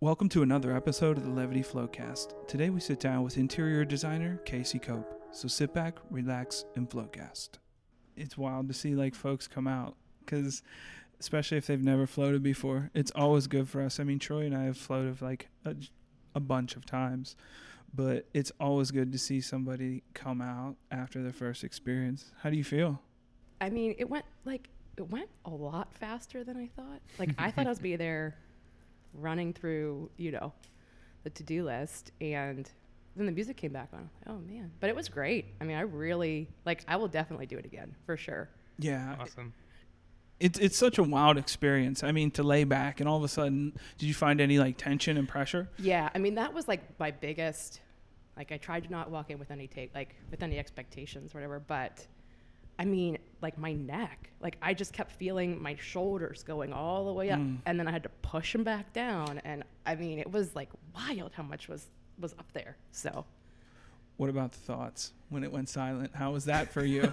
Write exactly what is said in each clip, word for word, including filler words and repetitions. Welcome to another episode of the Levity Floatcast. Today we sit down with interior designer Casey Cope. So sit back, relax, and floatcast. It's wild to see like folks come out because, especially if they've never floated before, it's always good for us. I mean, Troy and I have floated like a, a bunch of times, but it's always good to see somebody come out after their first experience. How do you feel? I mean, it went like it went a lot faster than I thought. Like I thought I was be there. running through, you know, the to-do list, and then the music came back on. Oh man, but it was great. I mean, I really like, I will definitely do it again for sure. Yeah. Awesome. It's, it's such a wild experience. I mean, to lay back and all of a sudden, did you find any like tension and pressure? Yeah. I mean, that was like my biggest, like I tried to not walk in with any take, like with any expectations or whatever, but I mean, like my neck, like I just kept feeling my shoulders going all the way up mm. and then I had to push them back down. And I mean, it was like wild how much was, was up there. So what about the thoughts when it went silent? How was that for you?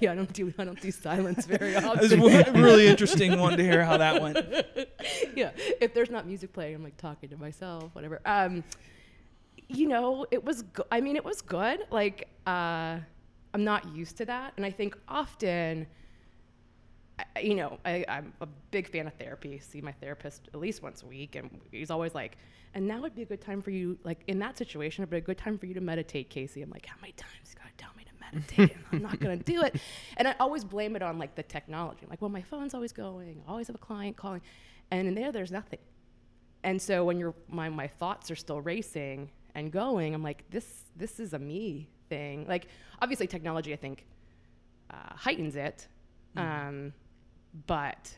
yeah, I don't do, I don't do silence very often. It's a really interesting one to hear how that went. Yeah. If there's not music playing, I'm like talking to myself, whatever. Um, you know, it was, go- I mean, it was good. Like, uh, I'm not used to that. And I think often, I, you know, I, I'm a big fan of therapy. See my therapist at least once a week. And he's always like, and now would be a good time for you, like in that situation, it'd be a good time for you to meditate, Casey. I'm like, how many times you gotta tell me to meditate? And I'm not gonna do it. And I always blame it on like the technology. I'm like, well, my phone's always going, I always have a client calling. And in there, there's nothing. And so when you're, my, my thoughts are still racing and going, I'm like, this, this is a me thing. Like obviously technology I think uh, heightens it mm. um, but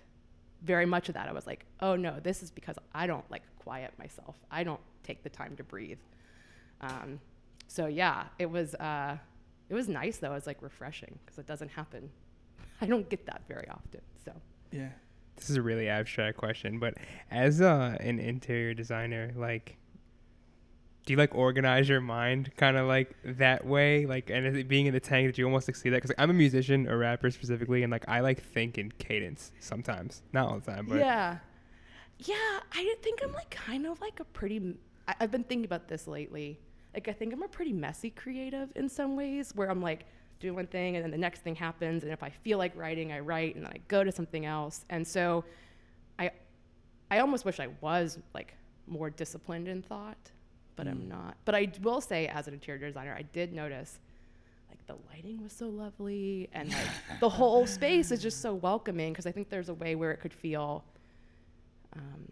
very much of that I was like, oh no, this is because I don't like quiet myself, I don't take the time to breathe. Um, so yeah, it was uh, it was nice though. It's like refreshing because it doesn't happen, I don't get that very often. So yeah, this is a really abstract question, but as uh, an interior designer, like do you like organize your mind kind of like that way? Like, and is it being in the tank that you almost like see that? Cause like, I'm a musician, a rapper specifically. And like, I like think in cadence sometimes, not all the time, but yeah. Yeah. I think I'm like, kind of like a pretty, I, I've been thinking about this lately. Like, I think I'm a pretty messy creative in some ways where I'm like do one thing and then the next thing happens. And if I feel like writing, I write and then I go to something else. And so I, I almost wish I was like more disciplined in thought. But I'm not. But I will say, as an interior designer, I did notice, like, the lighting was so lovely, and, like, the whole space is just so welcoming, because I think there's a way where it could feel, um,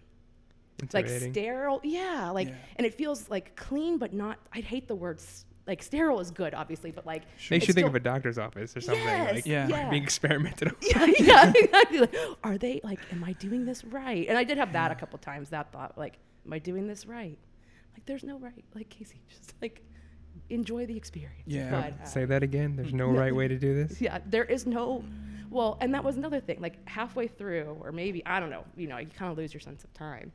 like, sterile. Yeah, like, yeah. And it feels, like, clean, but not, I'd hate the word, like, sterile is good, obviously, but, like. They should think of a doctor's office or something. Yes, like, yeah. Yeah. Being experimented on. Yeah, yeah, exactly. Like, are they, like, am I doing this right? And I did have that a couple times, that thought, like, am I doing this right? Like, there's no right, like, Casey, just, like, enjoy the experience. Yeah. But, uh, Say that again. There's no, no right way to do this? Yeah, there is no, well, and that was another thing. Like, halfway through, or maybe, I don't know, you know, you kind of lose your sense of time.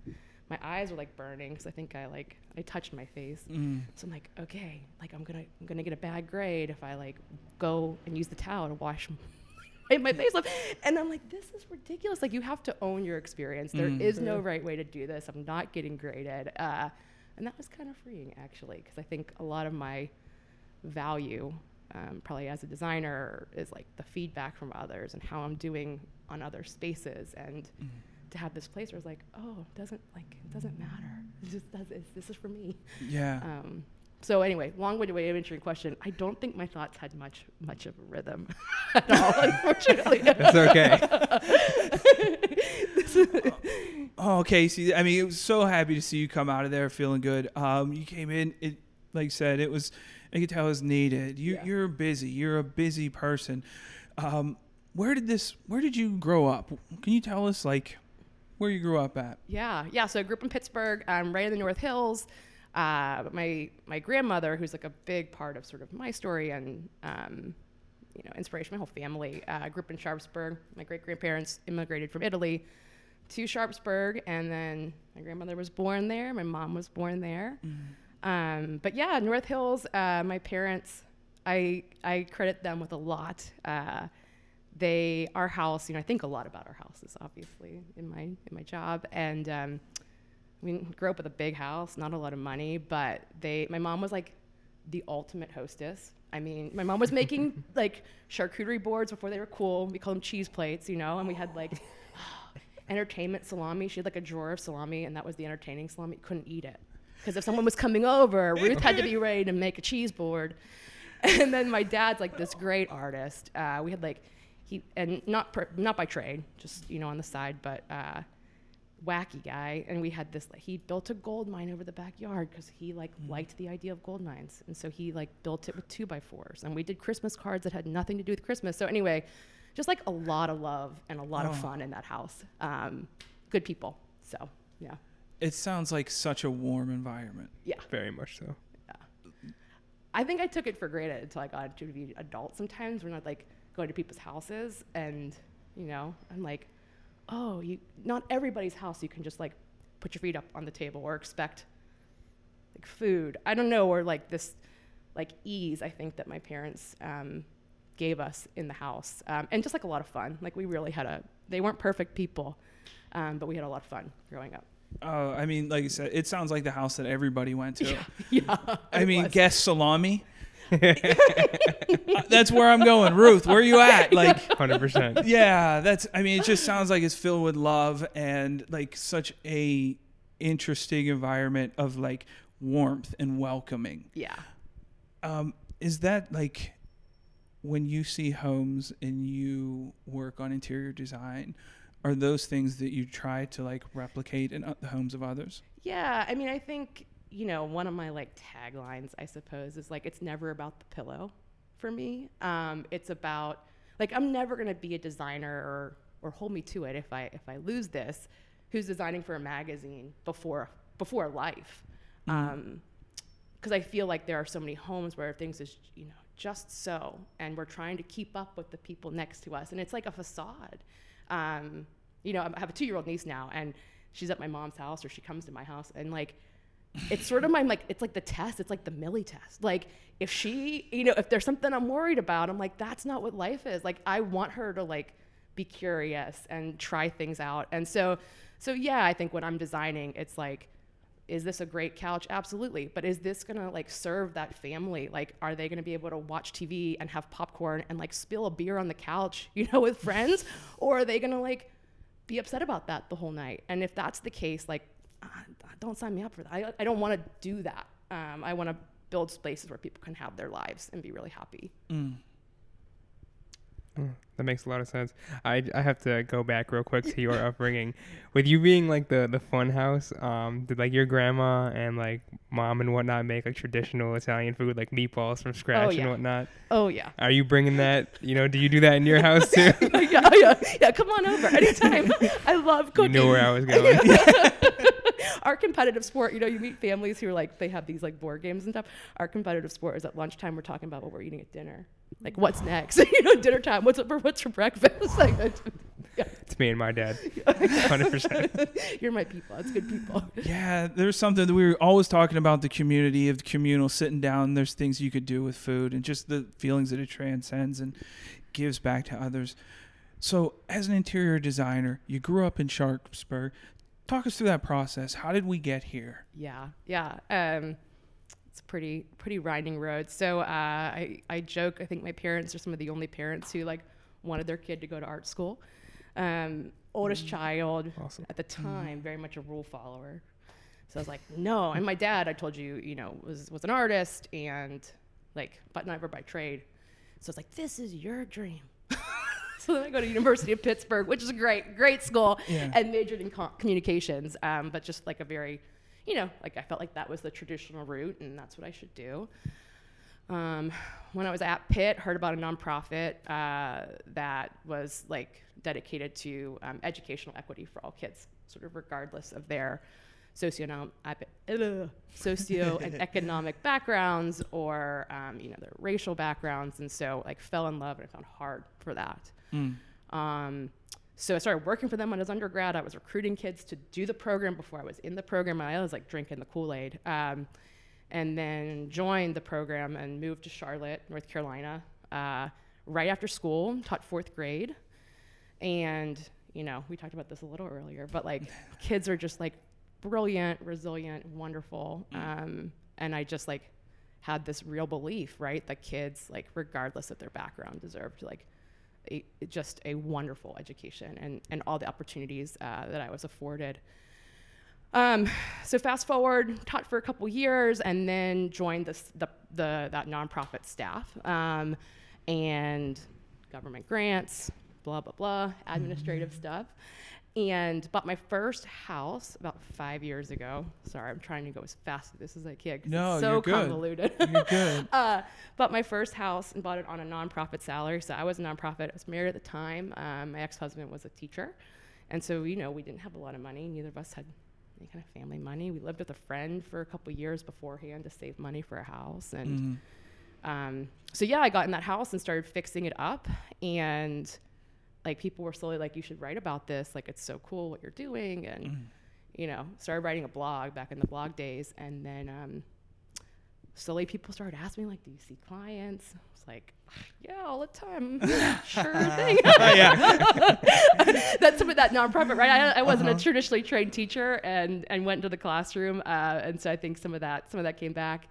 My eyes were, like, burning because I think I, like, I touched my face. Mm. So I'm like, okay, like, I'm going to I'm gonna get a bad grade if I, like, go and use the towel to wash my face off. And I'm like, this is ridiculous. Like, you have to own your experience. There mm. is no right way to do this. I'm not getting graded. Uh And that was kind of freeing, actually, because I think a lot of my value, um, probably as a designer, is like the feedback from others and how I'm doing on other spaces. And mm. to have this place where it's like, oh, it doesn't like it doesn't matter. It just does. It's, this is for me. Yeah. Um, so anyway, long-winded way of answering your question. I don't think my thoughts had much much of a rhythm at all, unfortunately. That's okay. Oh, Casey, I mean, it was so happy to see you come out of there feeling good. Um, you came in, it, like you said, it was, I could tell it was needed. You, yeah. You're busy. You're a busy person. Um, where did this, where did you grow up? Can you tell us, like, where you grew up at? Yeah, yeah. So I grew up in Pittsburgh, um, right in the North Hills. Uh, my my grandmother, who's, like, a big part of sort of my story and, um, you know, inspiration, my whole family, uh, grew up in Sharpsburg. My great-grandparents immigrated from Italy to Sharpsburg, and then my grandmother was born there. My mom was born there. Mm-hmm. Um, but yeah, North Hills, uh, my parents, I I credit them with a lot. Uh, they, our house, you know, I think a lot about our houses, obviously, in my in my job. And um, we grew up with a big house, not a lot of money, but they, my mom was like the ultimate hostess. I mean, my mom was making like charcuterie boards before they were cool. We called them cheese plates, you know, and we had like entertainment salami. She had like a drawer of salami, and that was the entertaining salami. You couldn't eat it because if someone was coming over, Ruth had to be ready to make a cheese board. And then my dad's like this great artist. Uh, we had like he and not per, not by trade, just you know on the side, but uh, wacky guy. And we had this like he built a gold mine over the backyard because he like liked the idea of gold mines, and so he like built it with two by fours. And we did Christmas cards that had nothing to do with Christmas. So anyway, just like a lot of love and a lot oh. of fun in that house. Um, good people. So yeah. It sounds like such a warm environment. Yeah. Very much so. I think I took it for granted until I got to be adult. Sometimes we're not like going to people's houses, and you know, I'm like, oh, you not everybody's house you can just like put your feet up on the table or expect like food. I don't know, or like this like ease I think that my parents um, gave us in the house, um, and just like a lot of fun. Like we really had a they weren't perfect people, um, but we had a lot of fun growing up. Uh, I mean, like you said, it sounds like the house that everybody went to. Yeah, yeah, I mean, was. Guess salami. That's where I'm going. Ruth, where are you at? Like one hundred percent. Yeah, that's I mean, it just sounds like it's filled with love and like such a interesting environment of like warmth and welcoming. Yeah. Um, is that like when you see homes and you work on interior design, are those things that you try to like replicate in the homes of others? Yeah, I mean, I think, you know, one of my like taglines, I suppose, is like, it's never about the pillow for me. Um, it's about like, I'm never going to be a designer or, or hold me to it if I, if I lose this, who's designing for a magazine before, before life. Mm-hmm. Um, 'cause I feel like there are so many homes where things is, you know, just so, and we're trying to keep up with the people next to us. And it's like a facade. Um, you know, I have a two-year-old niece now, and she's at my mom's house, or she comes to my house, and like, it's sort of my like, it's like the test, it's like the Millie test. Like, if she, you know, if there's something I'm worried about, I'm like, that's not what life is. Like, I want her to like be curious and try things out. And so, so yeah, I think when I'm designing, it's like, is this a great couch? Absolutely. But is this gonna like serve that family? Like, are they gonna be able to watch T V and have popcorn and like spill a beer on the couch, you know, with friends? Or are they gonna like be upset about that the whole night? And if that's the case, like, uh, don't sign me up for that. I, I don't wanna do that. Um, I wanna build spaces where people can have their lives and be really happy. Mm. Mm, that makes a lot of sense. I, I have to go back real quick to your upbringing. With you being like the, the fun house, um, did like your grandma and like mom and whatnot make like traditional Italian food, like meatballs from scratch oh, yeah. and whatnot? Oh, yeah. Are you bringing that? You know, do you do that in your house too? yeah, yeah, yeah, yeah. Come on over anytime. I love cooking. You know where I was going. Our competitive sport, you know, you meet families who are like, they have these like board games and stuff. Our competitive sport is at lunchtime, we're talking about what we're eating at dinner. Like, what's next? You know, dinner time. What's up for, what's for breakfast? Like, yeah. It's me and my dad. one hundred percent. You're my people. It's good people. Yeah, there's something that we were always talking about, the community of the communal sitting down. There's things you could do with food and just the feelings that it transcends and gives back to others. So as an interior designer, you grew up in Sharpsburg. Talk us through that process. How did we get here? Yeah, yeah. Um, it's a pretty, pretty winding road. So uh, I, I joke, I think my parents are some of the only parents who like wanted their kid to go to art school. Um, oldest mm. child awesome. At the time, mm. very much a rule follower. So I was like, no. And my dad, I told you, you know, was, was an artist and like, but never by trade. So it's like, this is your dream. So then I go to University of Pittsburgh, which is a great, great school, yeah. and majored in com- communications, um, but just like a very, you know, like I felt like that was the traditional route, and that's what I should do. Um, when I was at Pitt, heard about a nonprofit uh, that was like dedicated to um, educational equity for all kids, sort of regardless of their socio socio and economic backgrounds or um, you know, their racial backgrounds, and so like fell in love and I found hard for that. Mm. Um, so I started working for them when I was undergrad. I was recruiting kids to do the program before I was in the program. I was like drinking the Kool-Aid, um, and then joined the program and moved to Charlotte, North Carolina, uh, right after school. Taught fourth grade, and you know we talked about this a little earlier, but like kids are just like brilliant, resilient, wonderful. Mm. Um, and I just like had this real belief, right, that kids, like, regardless of their background, deserved like a, just a wonderful education and, and all the opportunities uh, that I was afforded. Um, so fast forward, taught for a couple years, and then joined this, the, the, that nonprofit staff, um, and government grants, blah, blah, blah, administrative mm-hmm. stuff. And bought my first house about five years ago. Sorry, I'm trying to go as fast as this as I can because no, it's so you're good. convoluted. You're good. Uh, bought my first house and bought it on a nonprofit salary. So I was a nonprofit. I was married at the time. Um, my ex-husband was a teacher. And so, you know, we didn't have a lot of money. Neither of us had any kind of family money. We lived with a friend for a couple of years beforehand to save money for a house. And mm-hmm. um, so, yeah, I got in that house and started fixing it up. And like people were slowly like, you should write about this. Like, it's so cool what you're doing. And, mm. you know, started writing a blog back in the blog days. And then um, slowly people started asking me, like, do you see clients? I was like, yeah, all the time. Sure thing. That's about that nonprofit, right? I, I wasn't uh-huh. a traditionally trained teacher and, and went into the classroom. Uh, and so I think some of that, some of that came back.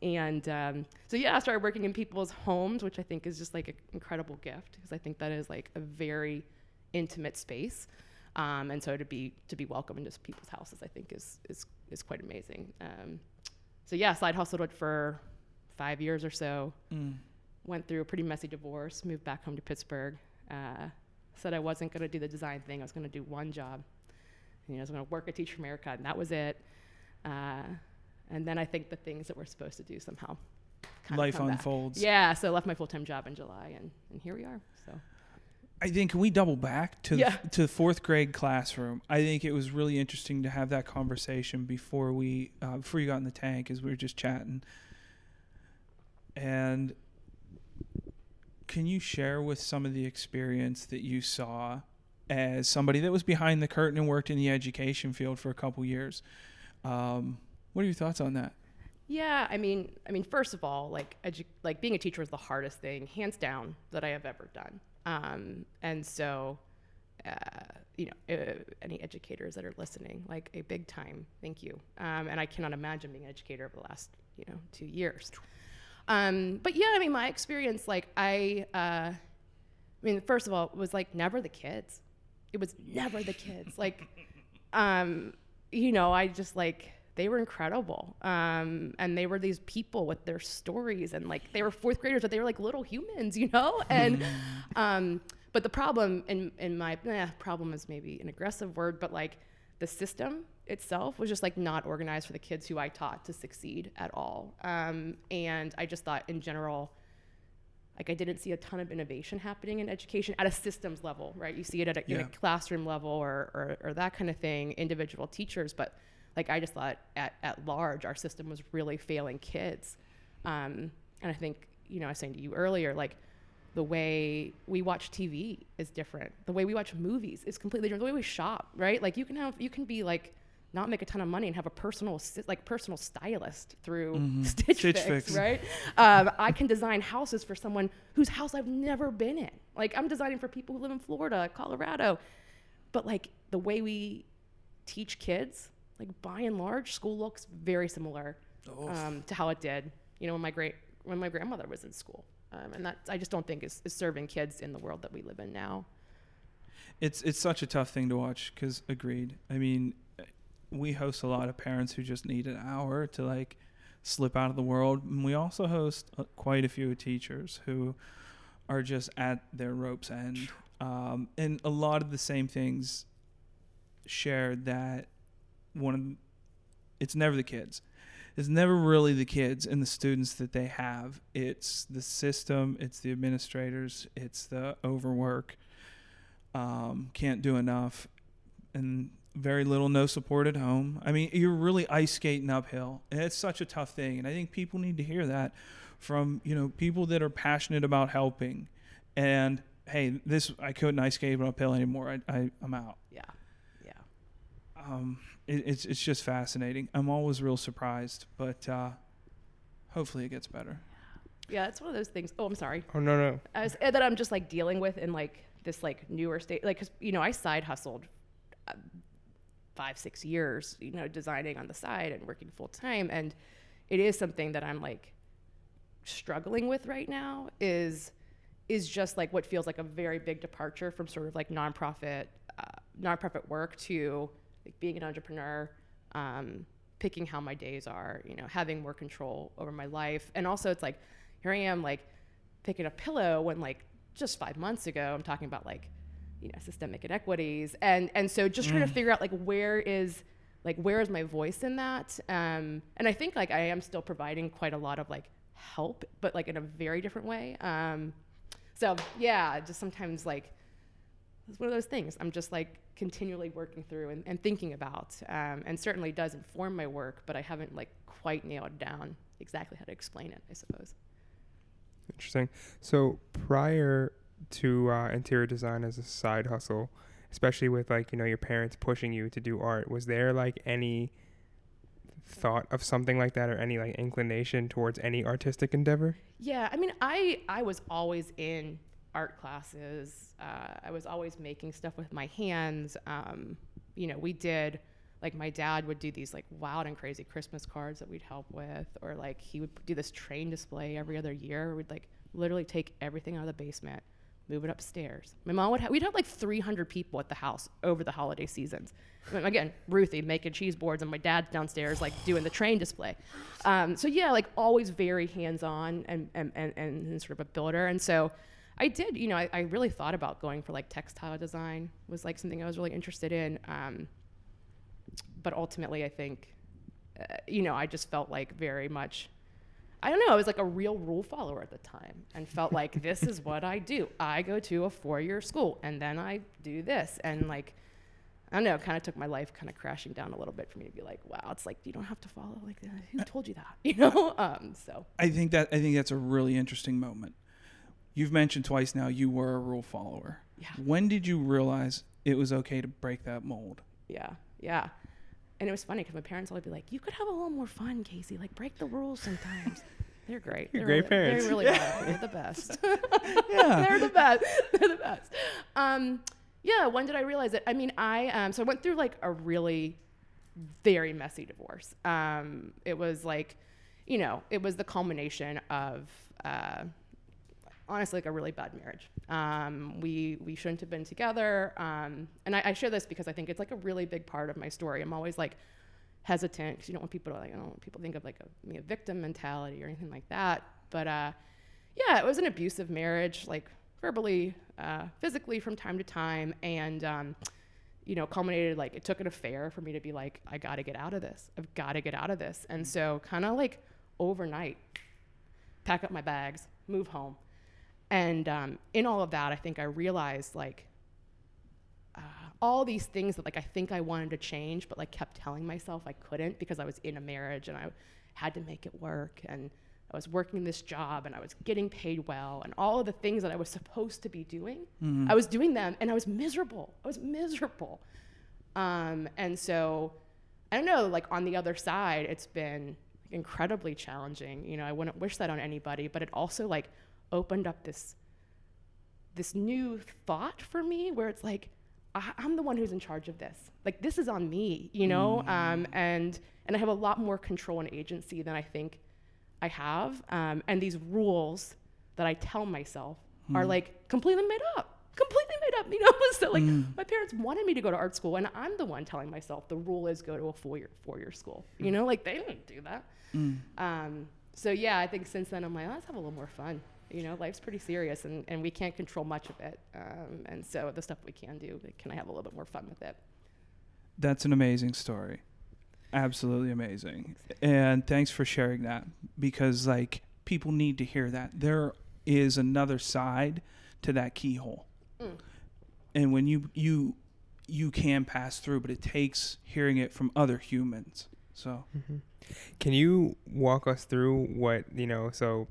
And um, so, yeah, I started working in people's homes, which I think is just like an incredible gift because I think that is like a very intimate space. Um, and so to be to be welcomed into people's houses, I think is is, is quite amazing. Um, so, yeah, side hustled it for five years or so, mm. went through a pretty messy divorce, moved back home to Pittsburgh, uh, said I wasn't going to do the design thing. I was going to do one job. You know, I was going to work at Teach for America, and that was it. Uh, And then I think the things that we're supposed to do somehow kind life of come unfolds. Back. Yeah, so I left my full-time job in July, and, and here we are. So, I think can we double back to yeah. the, to the fourth grade classroom? I think it was really interesting to have that conversation before we uh, before you got in the tank, as we were just chatting. And can you share with some of the experience that you saw as somebody that was behind the curtain and worked in the education field for a couple years? Um, What are your thoughts on that? Yeah, I mean, I mean, first of all, like, edu- like being a teacher is the hardest thing, hands down, that I have ever done. Um, and so, uh, you know, uh, any educators that are listening, like, a big time thank you. Um, and I cannot imagine being an educator over the last, you know, two years. Um, but yeah, I mean, my experience, like, I, uh, I mean, first of all, it was like never the kids. It was never the kids. Like, um, you know, I just like. They were incredible. Um, and they were these people with their stories and like they were fourth graders, but they were like little humans, you know? And, um, but the problem in, in my, eh, problem is maybe an aggressive word, but like the system itself was just like not organized for the kids who I taught to succeed at all. Um, and I just thought in general, like I didn't see a ton of innovation happening in education at a systems level, right? You see it at a, yeah. in a classroom level or, or, or that kind of thing, individual teachers, but like, I just thought at, at large, our system was really failing kids. Um, and I think, you know, I was saying to you earlier, like, the way we watch T V is different. The way we watch movies is completely different. The way we shop, right? Like, you can have, you can be, like, not make a ton of money and have a personal, like, personal stylist through mm-hmm. Stitch, Stitch Fix, Fix. right? um, I can design houses for someone whose house I've never been in. Like, I'm designing for people who live in Florida, Colorado. But, like, the way we teach kids... Like by and large, school looks very similar um, to how it did, you know, when my great when my grandmother was in school, um, and that I just don't think is, is serving kids in the world that we live in now. It's it's such a tough thing to watch because agreed. I mean, we host a lot of parents who just need an hour to like slip out of the world, and we also host uh, quite a few teachers who are just at their rope's end, um, and a lot of the same things shared that. One of them, it's never the kids. It's never really the kids and the students that they have. It's the system. It's the administrators. It's the overwork. Um, can't do enough, and very little, no support at home. I mean, you're really ice skating uphill, and it's such a tough thing. And I think people need to hear that from you know people that are passionate about helping. And hey, this I couldn't ice skate uphill anymore. I, I I'm out. Yeah. Um, it, it's it's just fascinating. I'm always real surprised, but uh, hopefully it gets better. Yeah, it's one of those things. Oh, I'm sorry. Oh no no. I was, that I'm just like dealing with in like this like newer state, like because you know I side hustled five, six years, you know, designing on the side and working full time. And it is something that I'm like struggling with right now is, is just like what feels like a very big departure from sort of like nonprofit, uh, nonprofit work to like being an entrepreneur, um, picking how my days are, you know, having more control over my life. And also it's like, here I am like picking a pillow when like just five months ago, I'm talking about like, you know, systemic inequities. And, and so just trying mm. to figure out like, where is like, where is my voice in that? Um, and I think like I am still providing quite a lot of like help, but like in a very different way. Um, so yeah, just sometimes like, it's one of those things I'm just like continually working through and, and thinking about, um, and certainly does inform my work, but I haven't like quite nailed down exactly how to explain it, I suppose. Interesting. So prior to uh, interior design as a side hustle, especially with like, you know, your parents pushing you to do art, was there like any thought of something like that or any like inclination towards any artistic endeavor? Yeah, I mean, I, I was always in art classes. Uh, I was always making stuff with my hands. Um, you know, we did, like my dad would do these like wild and crazy Christmas cards that we'd help with, or like he would do this train display every other year. We'd like literally take everything out of the basement, move it upstairs. My mom would have, we'd have like three hundred people at the house over the holiday seasons. I mean, again, Ruthie making cheese boards and my dad's downstairs like doing the train display. Um, so yeah, like always very hands-on and, and, and, and sort of a builder. And so I did, you know, I, I really thought about going for like textile design was like something I was really interested in. Um, but ultimately I think, uh, you know, I just felt like very much, I don't know, I was like a real rule follower at the time and felt like this is what I do. I go to a four-year school and then I do this. And like, I don't know, it kind of took my life kind of crashing down a little bit for me to be like, wow, it's like, you don't have to follow like that. Who told you that? You know? Um, so I think that, I think that's a really interesting moment. You've mentioned twice now you were a rule follower. Yeah. When did you realize it was okay to break that mold? Yeah, yeah. And it was funny because my parents always be like, you could have a little more fun, Casey. Like, break the rules sometimes. They're great. You're They're great really, parents. They really yeah. are. They're the best. Yeah. They're the best. They're the best. Um, yeah, when did I realize it? I mean, I, um, so I went through like a really very messy divorce. Um, it was like, you know, it was the culmination of, uh, honestly, like a really bad marriage. Um, we we shouldn't have been together. Um, and I, I share this because I think it's like a really big part of my story. I'm always like hesitant because you don't want people to like, I don't want people to think of like a, me a victim mentality or anything like that. But uh, yeah, it was an abusive marriage, like verbally, uh, physically from time to time. And, um, you know, culminated like it took an affair for me to be like, I gotta get out of this. I've gotta get out of this. And so kind of like overnight, pack up my bags, move home. And um, in all of that, I think I realized like uh, all these things that like I think I wanted to change, but like kept telling myself I couldn't because I was in a marriage and I had to make it work. And I was working this job and I was getting paid well. And all of the things that I was supposed to be doing, mm-hmm. I was doing them and I was miserable. I was miserable. Um, and so, I don't know, like on the other side, it's been incredibly challenging. You know, I wouldn't wish that on anybody, but it also like opened up this this new thought for me where it's like, I, I'm the one who's in charge of this. Like, this is on me, you know? Mm. Um, and and I have a lot more control and agency than I think I have. Um, and these rules that I tell myself mm. are like completely made up, completely made up, you know? So like, mm. my parents wanted me to go to art school and I'm the one telling myself the rule is go to a four-year, four-year school. Mm. You know, like they didn't do that. Mm. Um, so yeah, I think since then I'm like, let's have a little more fun. You know, life's pretty serious, and, and we can't control much of it. Um, and so the stuff we can do, can I have a little bit more fun with it? That's an amazing story. Absolutely amazing. And thanks for sharing that because, like, people need to hear that. There is another side to that keyhole. Mm. And when you, you, you can pass through, but it takes hearing it from other humans. So mm-hmm. Can you walk us through what, you know, so...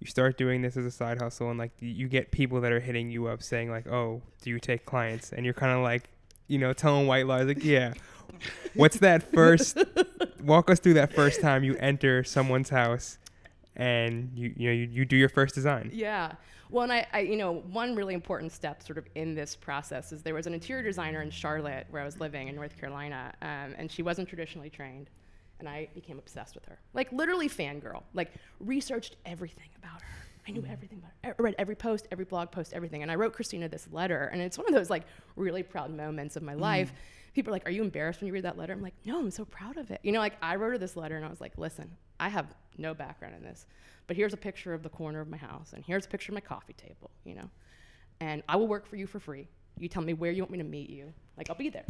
You start doing this as a side hustle and like you get people that are hitting you up saying like, oh, do you take clients? And you're kind of like, you know, telling white lies like, yeah. What's that first? Walk us through that first time you enter someone's house and you you know you, you do your first design. Yeah. Well, and I, I you know one really important step sort of in this process is there was an interior designer in Charlotte where I was living in North Carolina, um, and she wasn't traditionally trained, and I became obsessed with her, like literally fangirl, like researched everything about her. I knew everything about her. I read every post, every blog post, everything. And I wrote Christina this letter, and it's one of those like really proud moments of my mm. life. People are like, are you embarrassed when you read that letter? I'm like, no, I'm so proud of it. You know, like I wrote her this letter and I was like, listen, I have no background in this, but here's a picture of the corner of my house, and here's a picture of my coffee table, you know, and I will work for you for free. You tell me where you want me to meet you. Like, I'll be there.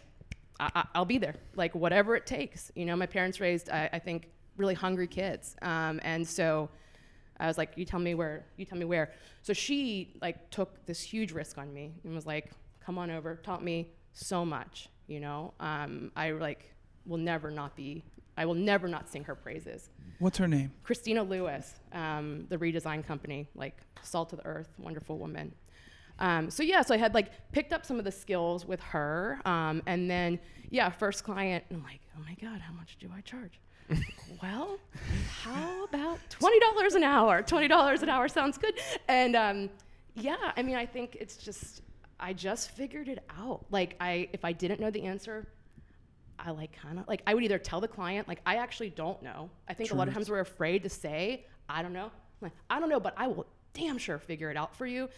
I, I, I'll be there. Like, whatever it takes. You know, my parents raised, I, I think, really hungry kids. Um, and so I was like, you tell me where, you tell me where. So she like took this huge risk on me and was like, come on over, taught me so much, you know. Um, I like will never not be, I will never not sing her praises. What's her name? Christina Lewis, um, The Redesign Company, like salt of the earth, wonderful woman. Um, so yeah, so I had like picked up some of the skills with her. Um, and then, yeah, first client, I'm like, oh my God, how much do I charge? Well, how about twenty dollars an hour? twenty dollars an hour sounds good. And um, yeah, I mean, I think it's just, I just figured it out. Like I, if I didn't know the answer, I like kind of, like I would either tell the client, like, I actually don't know. I think True. A lot of times we're afraid to say, I don't know. I'm like, I don't know, but I will damn sure figure it out for you.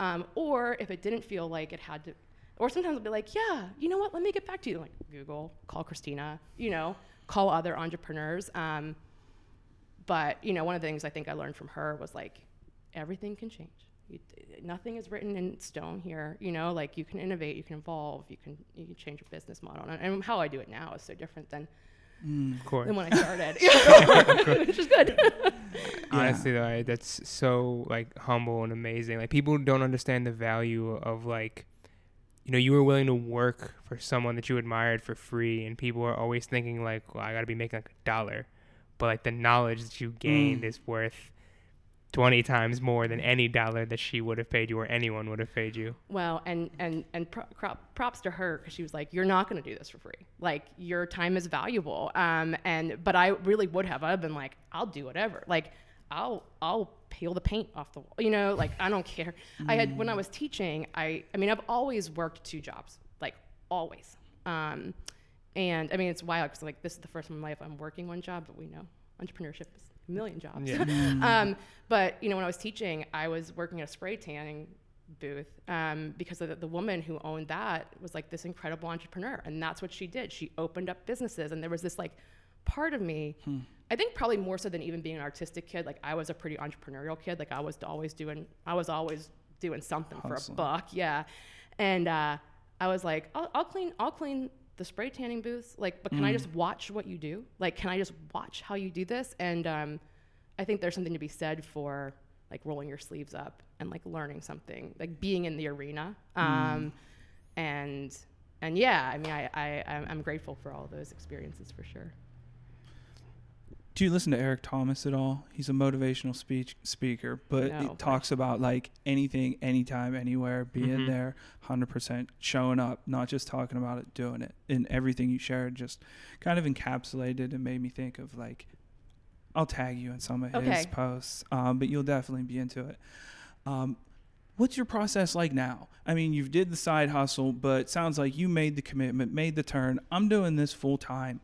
Um, or if it didn't feel like it had to, or sometimes I'll be like, yeah, you know what? Let me get back to you. Like Google, call Christina, you know, call other entrepreneurs. Um, but you know, one of the things I think I learned from her was like, everything can change. You, nothing is written in stone here, you know, like you can innovate, you can evolve, you can you can change your business model. And, and how I do it now is so different than, mm, of course. than when I started, which is good. Honestly, though, I, that's so like humble and amazing. Like people don't understand the value of like, you know, you were willing to work for someone that you admired for free, and people are always thinking like, well, I got to be making like a dollar. But like the knowledge that you gained mm. is worth twenty times more than any dollar that she would have paid you or anyone would have paid you. Well, and and and pro- crop, props to her, because she was like, you're not going to do this for free. Like your time is valuable. Um, and but I really would have. I've been like, I'll do whatever. Like I'll I'll peel the paint off the wall. You know, like I don't care. Mm. I had when I was teaching. I I mean I've always worked two jobs. Like always. Um, and I mean it's wild because like this is the first time in my life I'm working one job. But we know entrepreneurship is million jobs. Yeah. um, but, you know, when I was teaching, I was working at a spray tanning booth um, because of the, the woman who owned that was like this incredible entrepreneur. And that's what she did. She opened up businesses. And there was this like part of me, hmm. I think probably more so than even being an artistic kid. Like I was a pretty entrepreneurial kid. Like I was always doing, I was always doing something Hustling. for a buck. Yeah. And uh, I was like, I'll, I'll clean, I'll clean the spray tanning booths, like, but can mm. I just watch what you do? Like, can I just watch how you do this? And um, I think there's something to be said for like rolling your sleeves up and like learning something, like being in the arena. Um, mm. And and yeah, I mean, I, I, I'm grateful for all those experiences for sure. Do you listen to Eric Thomas at all? He's a motivational speech speaker, but no, he talks about like anything, anytime, anywhere, being mm-hmm. there, one hundred percent, showing up, not just talking about it, doing it. And everything you shared just kind of encapsulated and made me think of like, I'll tag you in some of okay. his posts, um, but you'll definitely be into it. Um, what's your process like now? I mean, you did the side hustle, but it sounds like you made the commitment, made the turn. I'm doing this full time.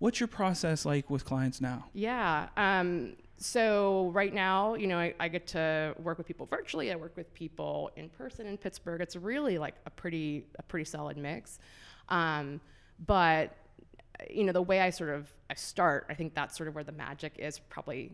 What's your process like with clients now? Yeah. Um, so right now, you know, I, I get to work with people virtually. I work with people in person in Pittsburgh. It's really like a pretty, a pretty solid mix. Um, but you know, the way I sort of, I start, I think that's sort of where the magic is probably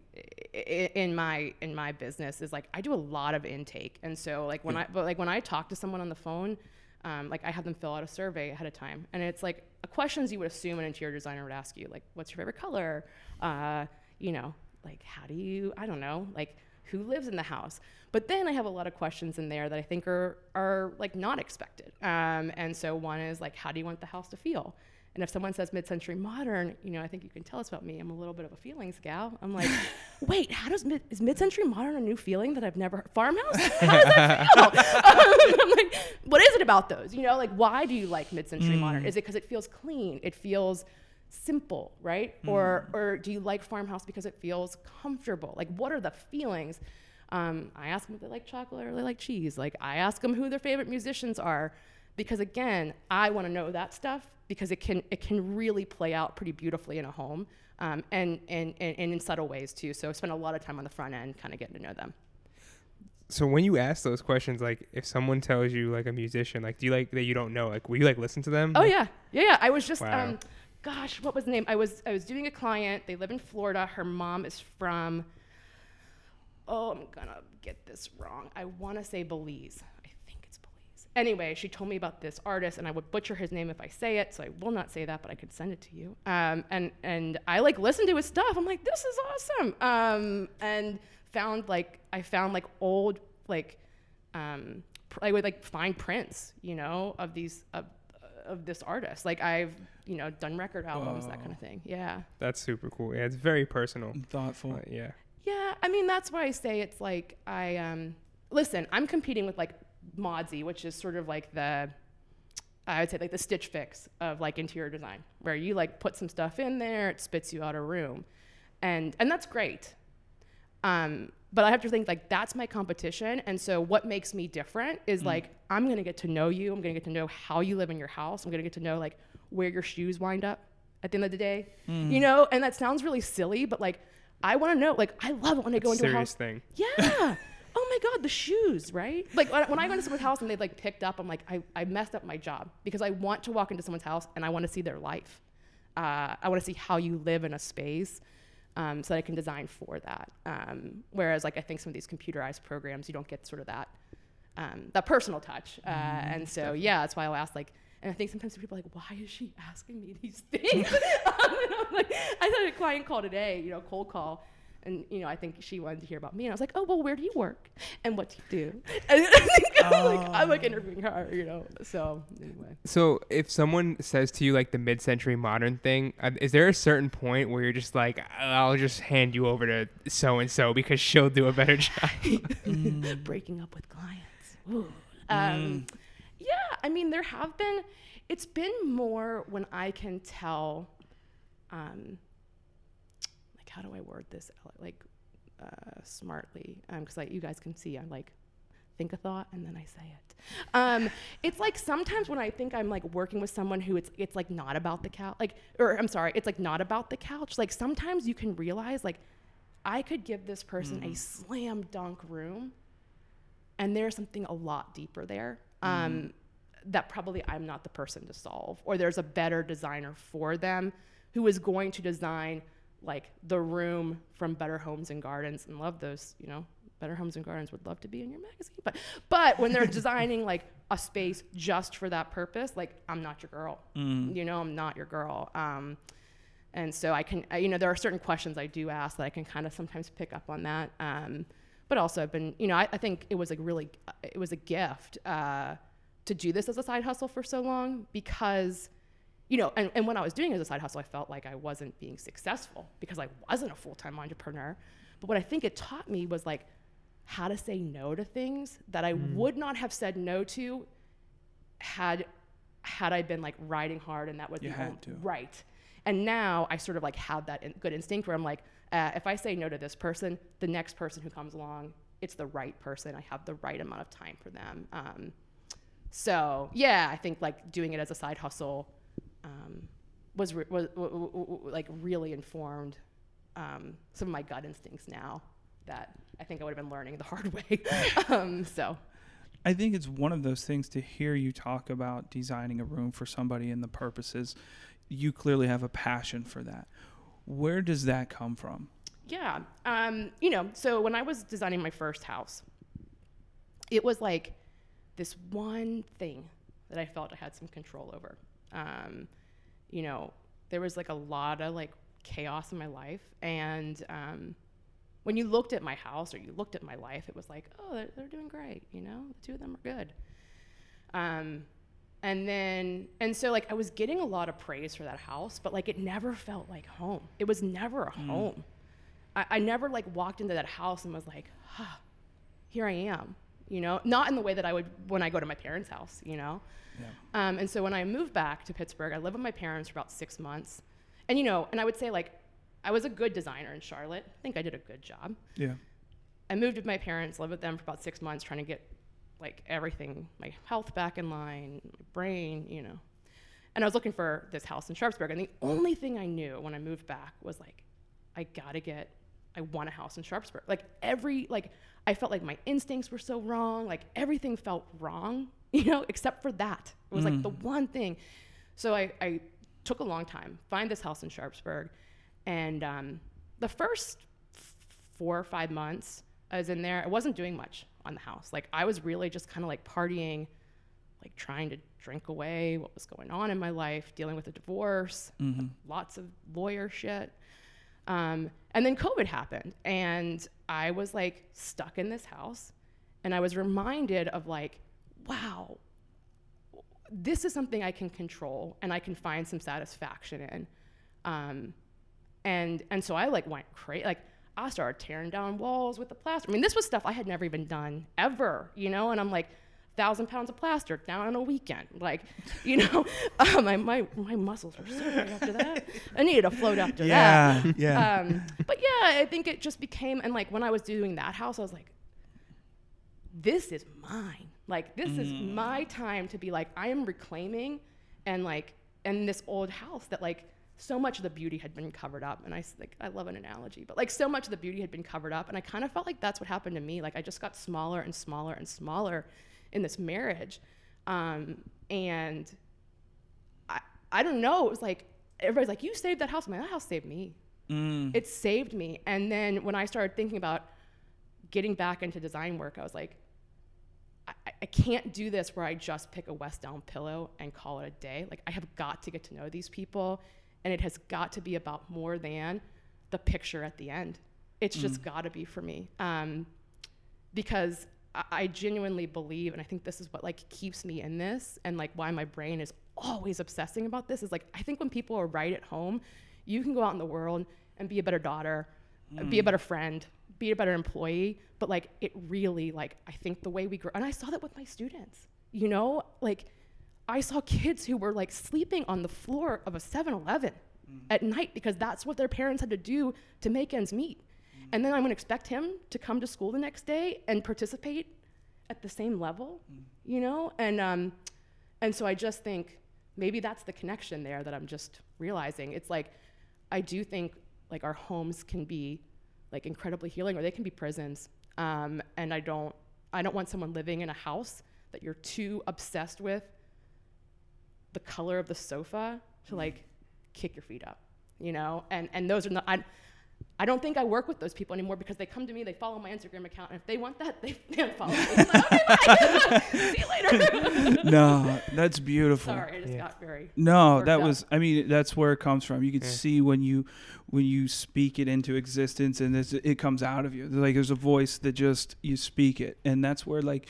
in my, in my business is like, I do a lot of intake. And so like when yeah. I, but like when I talk to someone on the phone, Um, like I have them fill out a survey ahead of time, and it's like a questions you would assume an interior designer would ask you, like, what's your favorite color? Uh, you know, like, how do you, I don't know, like who lives in the house? But then I have a lot of questions in there that I think are, are like not expected. Um, and so one is like, how do you want the house to feel? And if someone says mid-century modern, you know, I think you can tell us about me. I'm a little bit of a feelings gal. I'm like, wait, how does mid- is mid-century modern a new feeling that I've never heard? Farmhouse? How does that feel? um, I'm like, what is it about those? You know, like, why do you like mid-century mm. modern? Is it because it feels clean? It feels simple, right? Mm. Or or do you like farmhouse because it feels comfortable? Like, what are the feelings? Um, I ask them if they like chocolate or they like cheese. Like, I ask them who their favorite musicians are, because again, I want to know that stuff, because it can it can really play out pretty beautifully in a home, um, and, and, and, and in subtle ways too. So I spend a lot of time on the front end kind of getting to know them. So when you ask those questions, like if someone tells you like a musician, like do you like that you don't know, like will you like listen to them? Oh yeah. Yeah, yeah. I was just, wow. um, gosh, what was the name? I was I was doing a client. They live in Florida. Her mom is from, oh, I'm gonna get this wrong. I want to say Belize. I think it's Belize. Anyway, she told me about this artist, and I would butcher his name if I say it, so I will not say that, but I could send it to you. Um, and and I like listened to his stuff. I'm like, this is awesome. Um, and found like I found like old like um, pr- I would like find prints, you know, of these of of this artist. Like I've you know done record albums, Whoa. That kind of thing. Yeah, that's super cool. Yeah, it's very personal, thoughtful. Uh, yeah. Yeah, I mean that's why I say it's like I um, listen. I'm competing with like Modsy, which is sort of like the I would say like the Stitch Fix of like interior design, where you like put some stuff in there, it spits you out a room, and and that's great. Um, but I have to think like that's my competition. And so what makes me different is mm. like, I'm going to get to know you. I'm going to get to know how you live in your house. I'm going to get to know like where your shoes wind up at the end of the day, mm. you know? And that sounds really silly, but like, I want to know, like, I love it when that's I go into a house. Thing. Yeah. Oh my God, the shoes, right? Like when, when I go into someone's house and they like picked up, I'm like, I, I messed up my job, because I want to walk into someone's house and I want to see their life. Uh, I want to see how you live in a space. Um, so that I can design for that. Um, whereas, like I think some of these computerized programs, you don't get sort of that um, that personal touch. Uh, mm, and so, definitely. Yeah, that's why I'll ask. Like, and I think sometimes people are like, "Why is she asking me these things?" um, and I'm like, I had a client call today, you know, cold call, and you know, I think she wanted to hear about me, and I was like, "Oh, well, where do you work? And what do you do?" And I think oh. I'm like, I'm like interviewing her, you know. So anyway. So if someone says to you like the mid-century modern thing, uh, is there a certain point where you're just like, "I'll just hand you over to so and so because she'll do a better job"? mm. Breaking up with clients. Ooh. Um, mm. Yeah, I mean, there have been. It's been more when I can tell. Um, How do I word this like uh, smartly? Because um, like you guys can see, I like think a thought and then I say it. Um, it's like sometimes when I think I'm like working with someone who it's it's like not about the couch, like or I'm sorry, it's like not about the couch. Like sometimes you can realize like I could give this person mm. a slam dunk room, and there's something a lot deeper there um, mm. that probably I'm not the person to solve, or there's a better designer for them who is going to design. Like the room from Better Homes and Gardens, and love those, you know, Better Homes and Gardens would love to be in your magazine. But but when they're designing like a space just for that purpose, like I'm not your girl, mm. you know, I'm not your girl. Um, and so I can, I, you know, there are certain questions I do ask that I can kind of sometimes pick up on that. Um, but also I've been, you know, I, I think it was like really, it was a gift uh, to do this as a side hustle for so long, because you know, and, and when I was doing it as a side hustle, I felt like I wasn't being successful because I wasn't a full-time entrepreneur. But what I think it taught me was like how to say no to things that I mm. would not have said no to had had I been like riding hard, and that was you the had to. Right. And now I sort of like have that in, good instinct where I'm like, uh, if I say no to this person, the next person who comes along, it's the right person. I have the right amount of time for them. Um, so yeah, I think like doing it as a side hustle Um, was, re- was w- w- w- like really informed um, some of my gut instincts now that I think I would have been learning the hard way. um, so, I think it's one of those things to hear you talk about designing a room for somebody and the purposes. You clearly have a passion for that. Where does that come from? Yeah, um, you know, so when I was designing my first house, it was like this one thing that I felt I had some control over. Um, you know, there was like a lot of like chaos in my life. And, um, when you looked at my house or you looked at my life, it was like, oh, they're, they're doing great. You know, the two of them are good. Um, and then, and so like, I was getting a lot of praise for that house, but like, it never felt like home. It was never a mm. home. I, I never like walked into that house and was like, huh, here I am. You know, not in the way that I would when I go to my parents' house, you know? Yeah. Um, and so when I moved back to Pittsburgh, I lived with my parents for about six months. And, you know, and I would say, like, I was a good designer in Charlotte. I think I did a good job. Yeah. I moved with my parents, lived with them for about six months, trying to get, like, everything, my health back in line, my brain, you know. And I was looking for this house in Sharpsburg. And the only thing I knew when I moved back was, like, I got to get, I want a house in Sharpsburg. Like, every, like, I felt like my instincts were so wrong. Like, everything felt wrong, you know, except for that. It was, mm. like, the one thing. So I, I took a long time, find this house in Sharpsburg. And um, the first f- four or five months I was in there, I wasn't doing much on the house. Like, I was really just kind of, like, partying, like, trying to drink away what was going on in my life, dealing with a divorce, mm-hmm. lots of lawyer shit. Um, and then COVID happened, and I was, like, stuck in this house, and I was reminded of, like, wow, this is something I can control and I can find some satisfaction in. Um, and and so I, like, went crazy. Like, I started tearing down walls with the plaster. I mean, this was stuff I had never even done ever, you know? And I'm like, thousand pounds of plaster down on a weekend, like, you know. um, my, my my muscles were so right after that. I needed a float after yeah, that. Yeah, yeah. Um, but yeah, I think it just became, and like when I was doing that house, I was like, this is mine. Like, this mm. is my time to be like, I am reclaiming, and like, and this old house that like so much of the beauty had been covered up. And I like I love an analogy, but like so much of the beauty had been covered up, and I kind of felt like that's what happened to me. Like, I just got smaller and smaller and smaller in this marriage. Um, and I I don't know, it was like, everybody's like, you saved that house. I'm like, that house saved me. Mm. It saved me. And then when I started thinking about getting back into design work, I was like, I, I can't do this where I just pick a West Elm pillow and call it a day. Like, I have got to get to know these people, and it has got to be about more than the picture at the end. It's mm. just gotta be for me. Um, because I genuinely believe, and I think this is what like keeps me in this, and like why my brain is always obsessing about this, is like, I think when people are right at home, you can go out in the world and be a better daughter, mm. be a better friend, be a better employee. But like, it really, like, I think the way we grow, and I saw that with my students, you know, like I saw kids who were like sleeping on the floor of a seven eleven mm. at night because that's what their parents had to do to make ends meet. And then I'm gonna expect him to come to school the next day and participate at the same level, mm. you know? And um, and so I just think maybe that's the connection there that I'm just realizing. It's like, I do think like our homes can be like incredibly healing, or they can be prisons. Um, and I don't, I don't want someone living in a house that you're too obsessed with the color of the sofa to mm. like kick your feet up, you know? And and those are not, I, I don't think I work with those people anymore, because they come to me, they follow my Instagram account, and if they want that, they, they unfollow me. It's like, okay, bye. See you later. No, that's beautiful. Sorry, I just yeah. got very No, that up. was, I mean, that's where it comes from. You can yeah. see when you when you speak it into existence, and it's, it comes out of you. Like, there's a voice that just, you speak it. And that's where, like,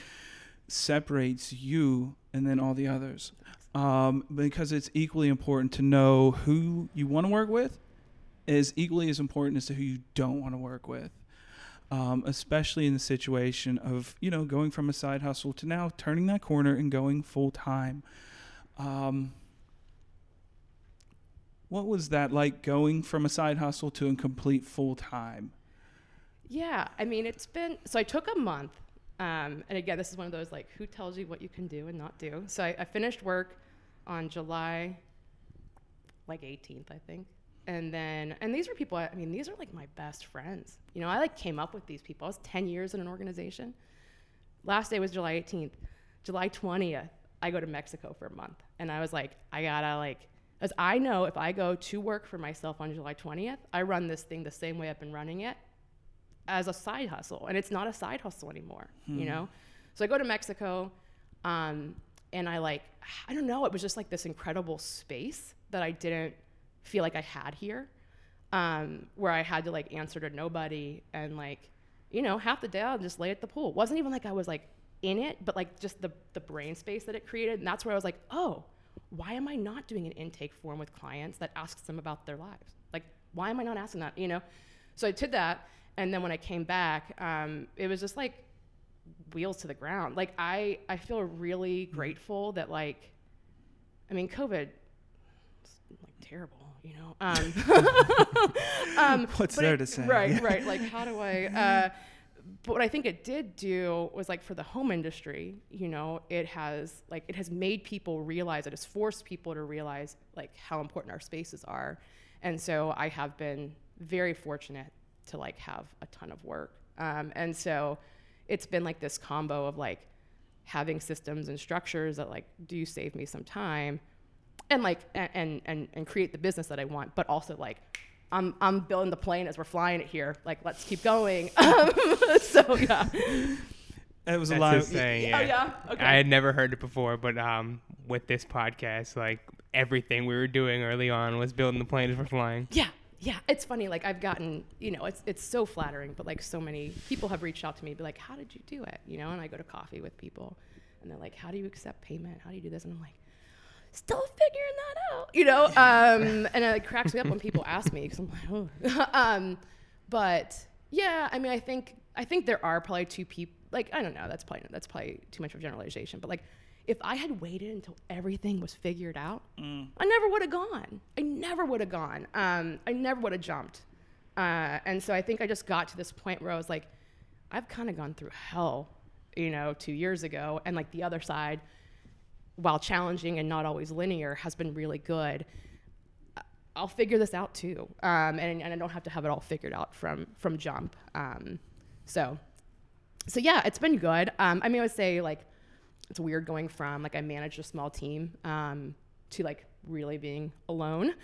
separates you and then all the others. Um, because it's equally important to know who you want to work with, is equally as important as to who you don't want to work with, um, especially in the situation of, you know, going from a side hustle to now turning that corner and going full time. Um, what was that like, going from a side hustle to a complete full time? Yeah, I mean, it's been, so I took a month. Um, and again, this is one of those, like, who tells you what you can do and not do? So I, I finished work on July, like eighteenth, I think. And then, and these were people, I mean, these are like my best friends. You know, I like came up with these people. I was ten years in an organization. Last day was July eighteenth. July twentieth, I go to Mexico for a month. And I was like, I gotta like, as I know, if I go to work for myself on July twentieth, I run this thing the same way I've been running it, as a side hustle. And it's not a side hustle anymore, hmm. you know? So I go to Mexico, um, and I like, I don't know, it was just like this incredible space that I didn't feel like I had here, um, where I had to like answer to nobody, and like, you know, half the day I'll just lay at the pool. It wasn't even like I was like in it, but like just the, the brain space that it created. And that's where I was like, oh, why am I not doing an intake form with clients that asks them about their lives? Like, why am I not asking that, you know? So I did that, and then when I came back, um, it was just like wheels to the ground. Like, I, I feel really grateful that, like, I mean, COVID, it's like terrible. you know. Um, um, What's there it, to say? Right, yeah. right. Like, how do I? Uh, but what I think it did do was, like, for the home industry, you know, it has like it has made people realize, it has forced people to realize like how important our spaces are, and so I have been very fortunate to like have a ton of work, um, and so it's been like this combo of like having systems and structures that like do save me some time, and like and and and create the business that I want, but also like I'm I'm building the plane as we're flying it here. Like, let's keep going. Um, so yeah, it was a lot of saying. Yeah. Oh yeah, okay. I had never heard it before, but um, with this podcast, like everything we were doing early on was building the plane as we're flying. Yeah. Yeah, it's funny, like I've gotten, you know, it's it's so flattering, but like so many people have reached out to me, be like, how did you do it? You know, and I go to coffee with people and they're like, how do you accept payment? How do you do this? And I'm like, still figuring that out, you know? Um, and it like, cracks me up when people ask me, because I'm like, oh. um, but yeah, I mean, I think I think there are probably two people, like, I don't know, that's probably that's probably too much of a generalization, but like, if I had waited until everything was figured out, mm. I never would have gone. I never would have gone. Um, I never would have jumped. Uh, and so I think I just got to this point where I was like, I've kind of gone through hell, you know, two years ago. And like the other side, while challenging and not always linear, has been really good. I'll figure this out too. Um, and, and I don't have to have it all figured out from, from jump. Um, so, so yeah, it's been good. Um, I mean, I would say like, it's weird going from like I managed a small team um, to like really being alone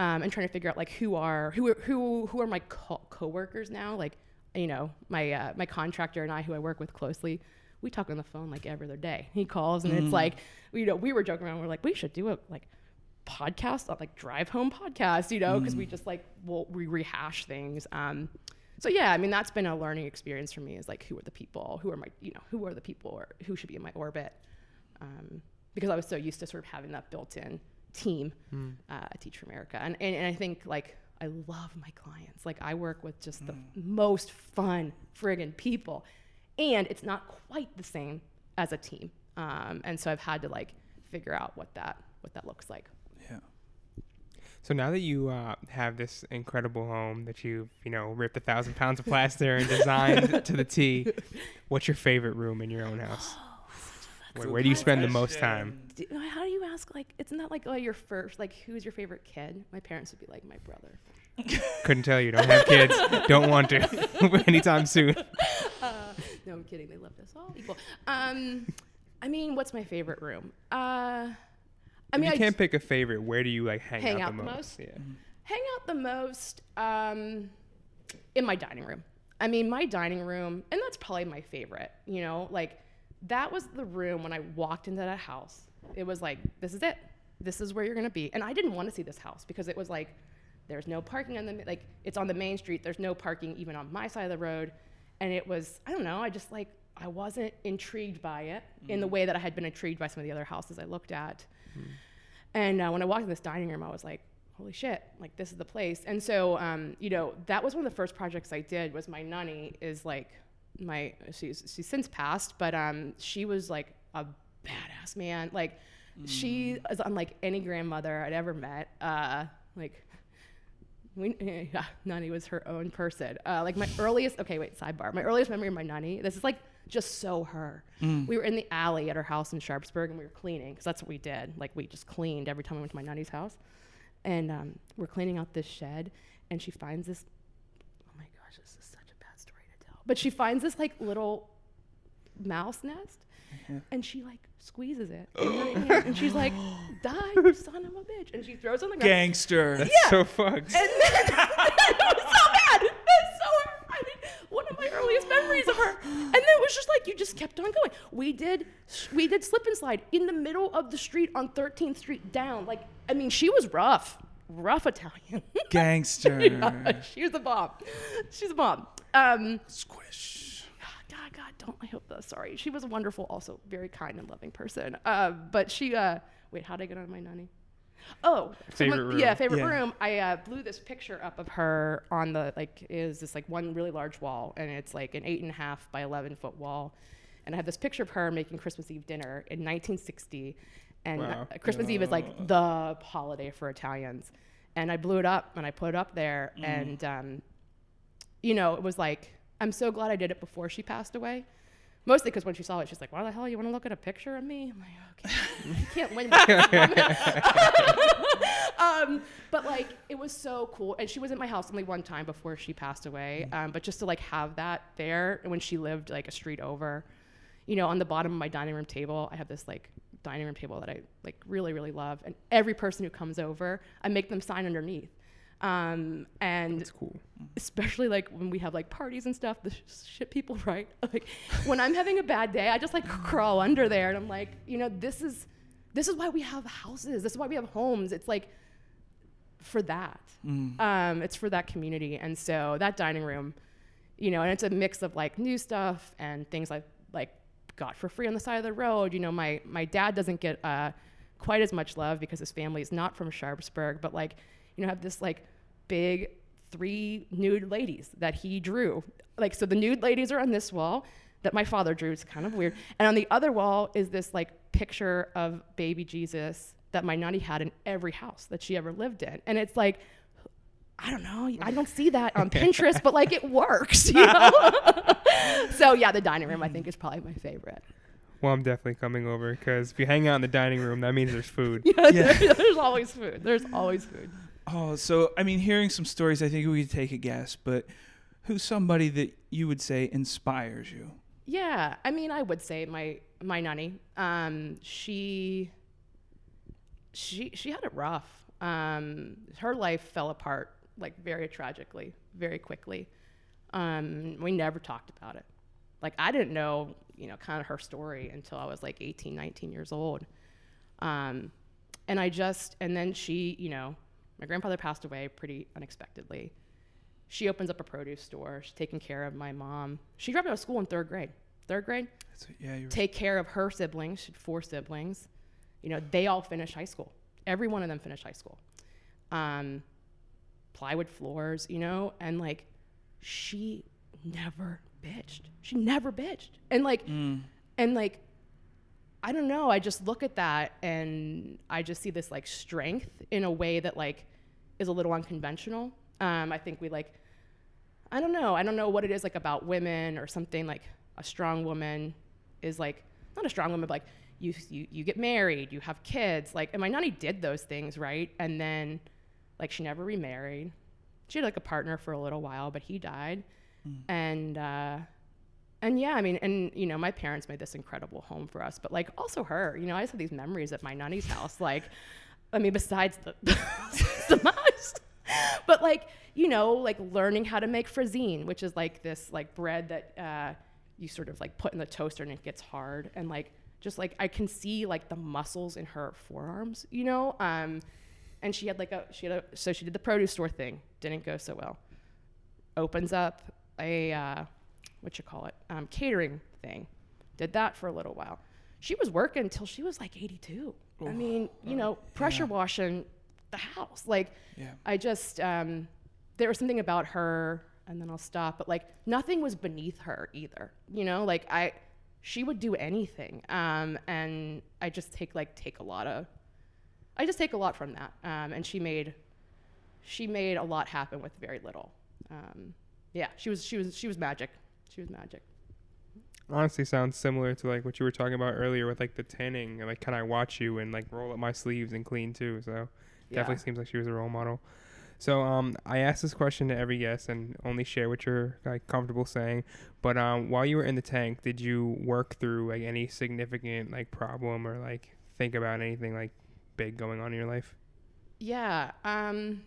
um, and trying to figure out like who are who are, who who are my co- coworkers now. Like, you know, my uh, my contractor and I, who I work with closely, we talk on the phone like every other day. He calls and mm. it's like, you know, we were joking around. We're like, we should do a like podcast, like drive home podcast, you know, because mm. we just like we'll, we rehash things. Um, So yeah, I mean, that's been a learning experience for me, is like, who are the people, who are my, you know, who are the people or who should be in my orbit? Um, because I was so used to sort of having that built in team mm. uh, at Teach for America. And, and, and I think like, I love my clients. Like I work with just mm. the most fun friggin' people, and it's not quite the same as a team. Um, and so I've had to like figure out what that, what that looks like. Yeah. So now that you uh, have this incredible home that you've, you know, ripped a thousand pounds of plaster and designed to the T, what's your favorite room in your own house? Oh, where, where do you spend question. the most time? Do, how do you ask? Like, it's not like, oh, your first, like, who's your favorite kid? My parents would be like, my brother. Couldn't tell you. Don't have kids. Don't want to anytime soon. Uh, no, I'm kidding. They loved us all equal. Um, I mean, what's my favorite room? Uh... I mean, if you can't I pick a favorite, where do you like hang, hang out, out the most? most? Yeah. Mm-hmm. Hang out the most um, in my dining room. I mean, my dining room, and that's probably my favorite, you know, like that was the room when I walked into that house. It was like, this is it. This is where you're going to be. And I didn't want to see this house because it was like, there's no parking on the, like it's on the main street. There's no parking even on my side of the road. And it was, I don't know, I just like, I wasn't intrigued by it mm. in the way that I had been intrigued by some of the other houses I looked at. Mm. And uh, when I walked in this dining room, I was like, holy shit, like this is the place. And so, um, you know, that was one of the first projects I did, was my nanny is like my, she's, she's since passed, but um, she was like a badass, man. Like mm. she is unlike any grandmother I'd ever met. Uh, like we, yeah, nanny was her own person. Uh, like my earliest, okay, wait, sidebar. My earliest memory of my nanny, this is like, just so her. Mm. We were in the alley at her house in Sharpsburg and we were cleaning, because that's what we did. Like we just cleaned every time we went to my nanny's house. And um, we're cleaning out this shed and she finds this, oh my gosh, this is such a bad story to tell. But she finds this like little mouse nest mm-hmm. and she like squeezes it in her hand and she's like, die, you son of a bitch. And she throws it on the ground. Gangster. That's yeah. so fucked. And then it was so bad. One of my earliest memories of her. And then it was just like, you just kept on going. We did we did slip and slide in the middle of the street on thirteenth Street down. Like, I mean, she was rough. Rough Italian. Gangster. Yeah, she was a bomb. She's a bomb. Um, Squish. God, God, don't. I hope that's sorry. She was a wonderful, also very kind and loving person. Uh, but she, uh, wait, how did I get on my nanny? Oh, favorite so my, room. yeah, favorite yeah. room. I uh, blew this picture up of her on the, like, is this like one really large wall, and it's like an eight and a half by eleven foot wall. And I have this picture of her making Christmas Eve dinner in nineteen sixty. And wow. Christmas oh. Eve is like the holiday for Italians. And I blew it up and I put it up there. Mm. And, um, you know, it was like, I'm so glad I did it before she passed away. Mostly because when she saw it, she's like, why the hell you want to look at a picture of me? I'm like, okay, I can't win this. um, but, like, it was so cool. And she was at my house only one time before she passed away. Um, but just to, like, have that there when she lived, like, a street over. You know, on the bottom of my dining room table, I have this, like, dining room table that I, like, really, really love. And every person who comes over, I make them sign underneath. Um, and that's cool. Especially like when we have like parties and stuff, the sh- shit people write. Like when I'm having a bad day, I just like crawl under there and I'm like, you know, this is, this is why we have houses. This is why we have homes. It's like for that, mm. um, it's for that community. And so that dining room, you know, and it's a mix of like new stuff and things I've like got for free on the side of the road. You know, my, my dad doesn't get, uh, quite as much love because his family is not from Sharpsburg, but like, you know, have this like big three nude ladies that he drew. Like, so the nude ladies are on this wall that my father drew. It's kind of weird. And on the other wall is this like picture of baby Jesus that my nanny had in every house that she ever lived in. And it's like, I don't know. I don't see that on Pinterest, but like it works, you know? So yeah, the dining room I think is probably my favorite. Well, I'm definitely coming over because if you hang out in the dining room, that means there's food. Yeah, yeah. There's, there's always food. There's always food. Oh, so, I mean, hearing some stories, I think we could take a guess, but who's somebody that you would say inspires you? Yeah, I mean, I would say my, my nanny. Um, she, she, she had it rough. Um, her life fell apart, like, very tragically, very quickly. Um, we never talked about it. Like, I didn't know, you know, kind of her story until I was like eighteen, nineteen years old. Um, and I just, and then she, you know, my grandfather passed away pretty unexpectedly. She opens up a produce store. She's taking care of my mom. She dropped out of school in third grade. Third grade? That's, yeah, you're Take right. care of her siblings. She had four siblings. You know, they all finished high school. Every one of them finished high school. Um, plywood floors, you know, and like she never bitched. She never bitched. And like, mm. and like, I don't know. I just look at that and I just see this like strength in a way that like is a little unconventional. Um, I think we like, I don't know. I don't know what it is like about women or something like a strong woman is like, not a strong woman, but like you, you, you get married, you have kids. Like, and my nanny did those things. Right. And then like, she never remarried. She had like a partner for a little while, but he died. Mm. And, uh, and yeah, I mean, and you know, my parents made this incredible home for us, but like also her, you know, I just have these memories at my nanny's house. Like, I mean, besides the, the most, but like, you know, like learning how to make fraisine, which is like this like bread that, uh, you sort of like put in the toaster and it gets hard. And like, just like, I can see like the muscles in her forearms, you know? Um, and she had like a, she had a, so she did the produce store thing. Didn't go so well. Opens up a, uh, what you call it, um, catering thing. Did that for a little while. She was working until she was like eighty-two. Ooh, I mean, you uh, know, pressure yeah. washing the house. Like, yeah. I just, um, there was something about her, and then I'll stop, but like nothing was beneath her either. You know, like I, she would do anything. Um, and I just take like, take a lot of, I just take a lot from that. Um, and she made, she made a lot happen with very little. Um, yeah, she was, she was, she was magic. She was magic. Honestly, sounds similar to like what you were talking about earlier with like the tanning and like, can I watch you and like roll up my sleeves and clean too? So yeah. Definitely seems like she was a role model. So um, I asked this question to every guest and only share what you're like comfortable saying. But um, while you were in the tank, did you work through like any significant like problem or like think about anything like big going on in your life? Yeah. Um,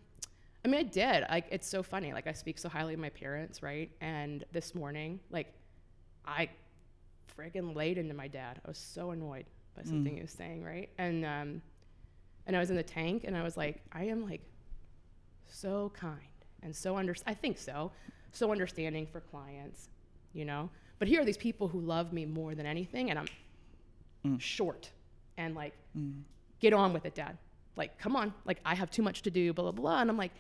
I mean, I did. Like, it's so funny. Like, I speak so highly of my parents, right? And this morning, like, I friggin' laid into my dad. I was so annoyed by something mm. he was saying, right? And um, and I was in the tank, and I was like, I am like so kind and so under. I think so, so understanding for clients, you know. But here are these people who love me more than anything, and I'm mm. short and like, mm. get on with it, Dad. Like, come on. Like, I have too much to do. Blah blah blah. And I'm like.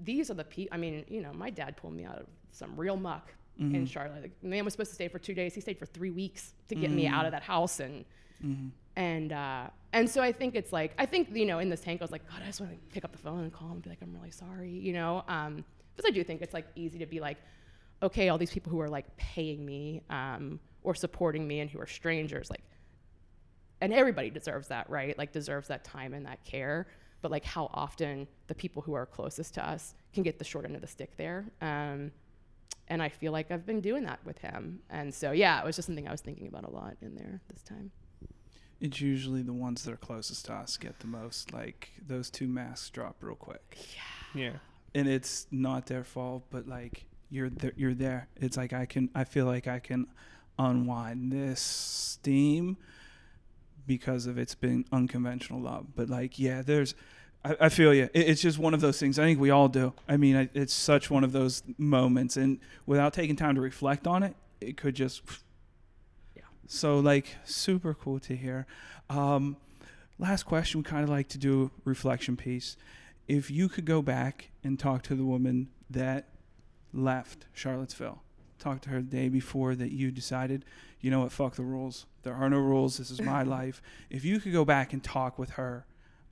These are the people, I mean, you know, my dad pulled me out of some real muck mm-hmm. in Charlotte. The man was supposed to stay for two days. He stayed for three weeks to get mm-hmm. me out of that house. And mm-hmm. And uh, and so I think it's like, I think, you know, in this tank, I was like, God, I just want to pick up the phone and call and be like, I'm really sorry, you know? Um, because I do think it's like easy to be like, okay, all these people who are like paying me um, or supporting me and who are strangers, like, and everybody deserves that, right? Like deserves that time and that care. But like how often the people who are closest to us can get the short end of the stick there. Um, and I feel like I've been doing that with him. And so, yeah, it was just something I was thinking about a lot in there this time. It's usually the ones that are closest to us get the most, like those two masks drop real quick. Yeah. Yeah. And it's not their fault, but like you're th- you're there. It's like I can, I feel like I can unwind this steam because of it's been unconventional love. But like, yeah, there's, I, I feel you. It, it's just one of those things. I think we all do. I mean, I, it's such one of those moments, and without taking time to reflect on it, it could just. So, like, super cool to hear. Um, last question, we kind of like to do a reflection piece. If you could go back and talk to the woman that left Charlottesville, talk to her the day before that you decided, you know what, fuck the rules. There are no rules. This is my life. If you could go back and talk with her,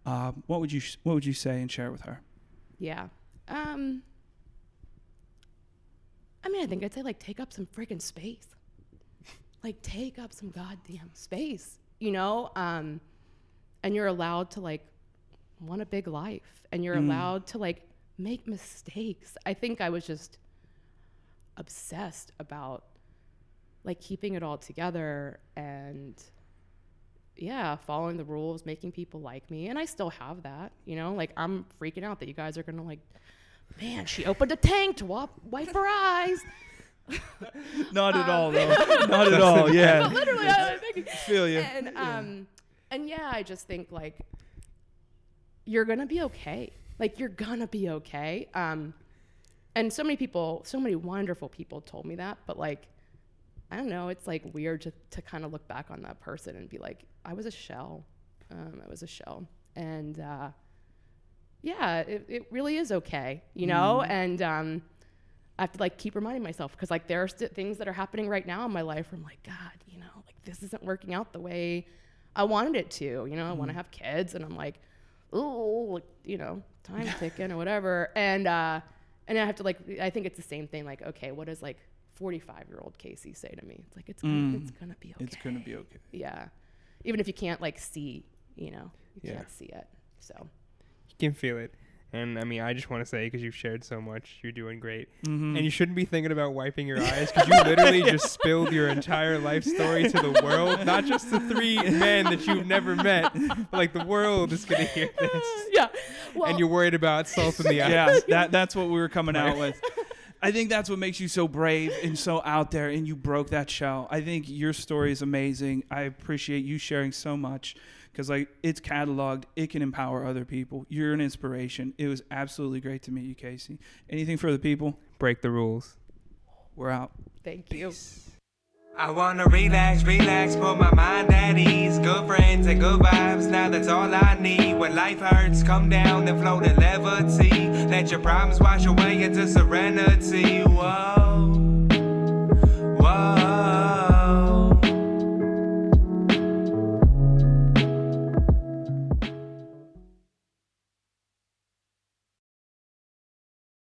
uh, what would you sh- what would you say and share with her? Yeah. Um, I mean, I think I'd say, like, take up some freaking space. Like, take up some goddamn space, you know? Um, and you're allowed to, like, want a big life. And you're mm. allowed to, like, make mistakes. I think I was just obsessed about, like, keeping it all together and, yeah, following the rules, making people like me. And I still have that, you know? Like, I'm freaking out that you guys are going to, like, man, she opened a tank to wa- wipe her eyes. Not at um, all, though. Not at all. Yeah. But literally, I was thinking. Feel you. And um, yeah. and yeah, I just think like you're gonna be okay. Like you're gonna be okay. Um, and so many people, so many wonderful people told me that. But like, I don't know. It's like weird to to kind of look back on that person and be like, I was a shell. Um, I was a shell. And uh, yeah, it it really is okay, you know. Mm. And um. I have to like keep reminding myself because like there are st- things that are happening right now in my life where I'm like, God, you know, like this isn't working out the way I wanted it to, you know, mm. I want to have kids and I'm like, oh, you know, time's ticking or whatever. And, uh, and I have to like, I think it's the same thing. Like, okay, what does like forty-five year old Casey say to me? It's like, it's, mm. it's going to be okay. It's going to be okay. Yeah. Even if you can't like see, you know, you yeah. can't see it. So you can feel it. And, I mean, I just want to say, because you've shared so much, you're doing great. Mm-hmm. And you shouldn't be thinking about wiping your eyes, because you literally yeah. just spilled your entire life story to the world. Not just the three men that you've never met, but, like, the world is going to hear this. Yeah. Well, and you're worried about salt in the eyes. Yeah, that, that's what we were coming out with. I think that's what makes you so brave and so out there, and you broke that shell. I think your story is amazing. I appreciate you sharing so much. Because like it's cataloged, it can empower other people. You're an inspiration. It was absolutely great to meet you, Casey. Anything for the people? Break the rules. We're out. Thank you. Peace. I want to relax, relax, put my mind at ease. Good friends and good vibes, now that's all I need. When life hurts, come down and float in levity. Let your problems wash away into serenity. Whoa.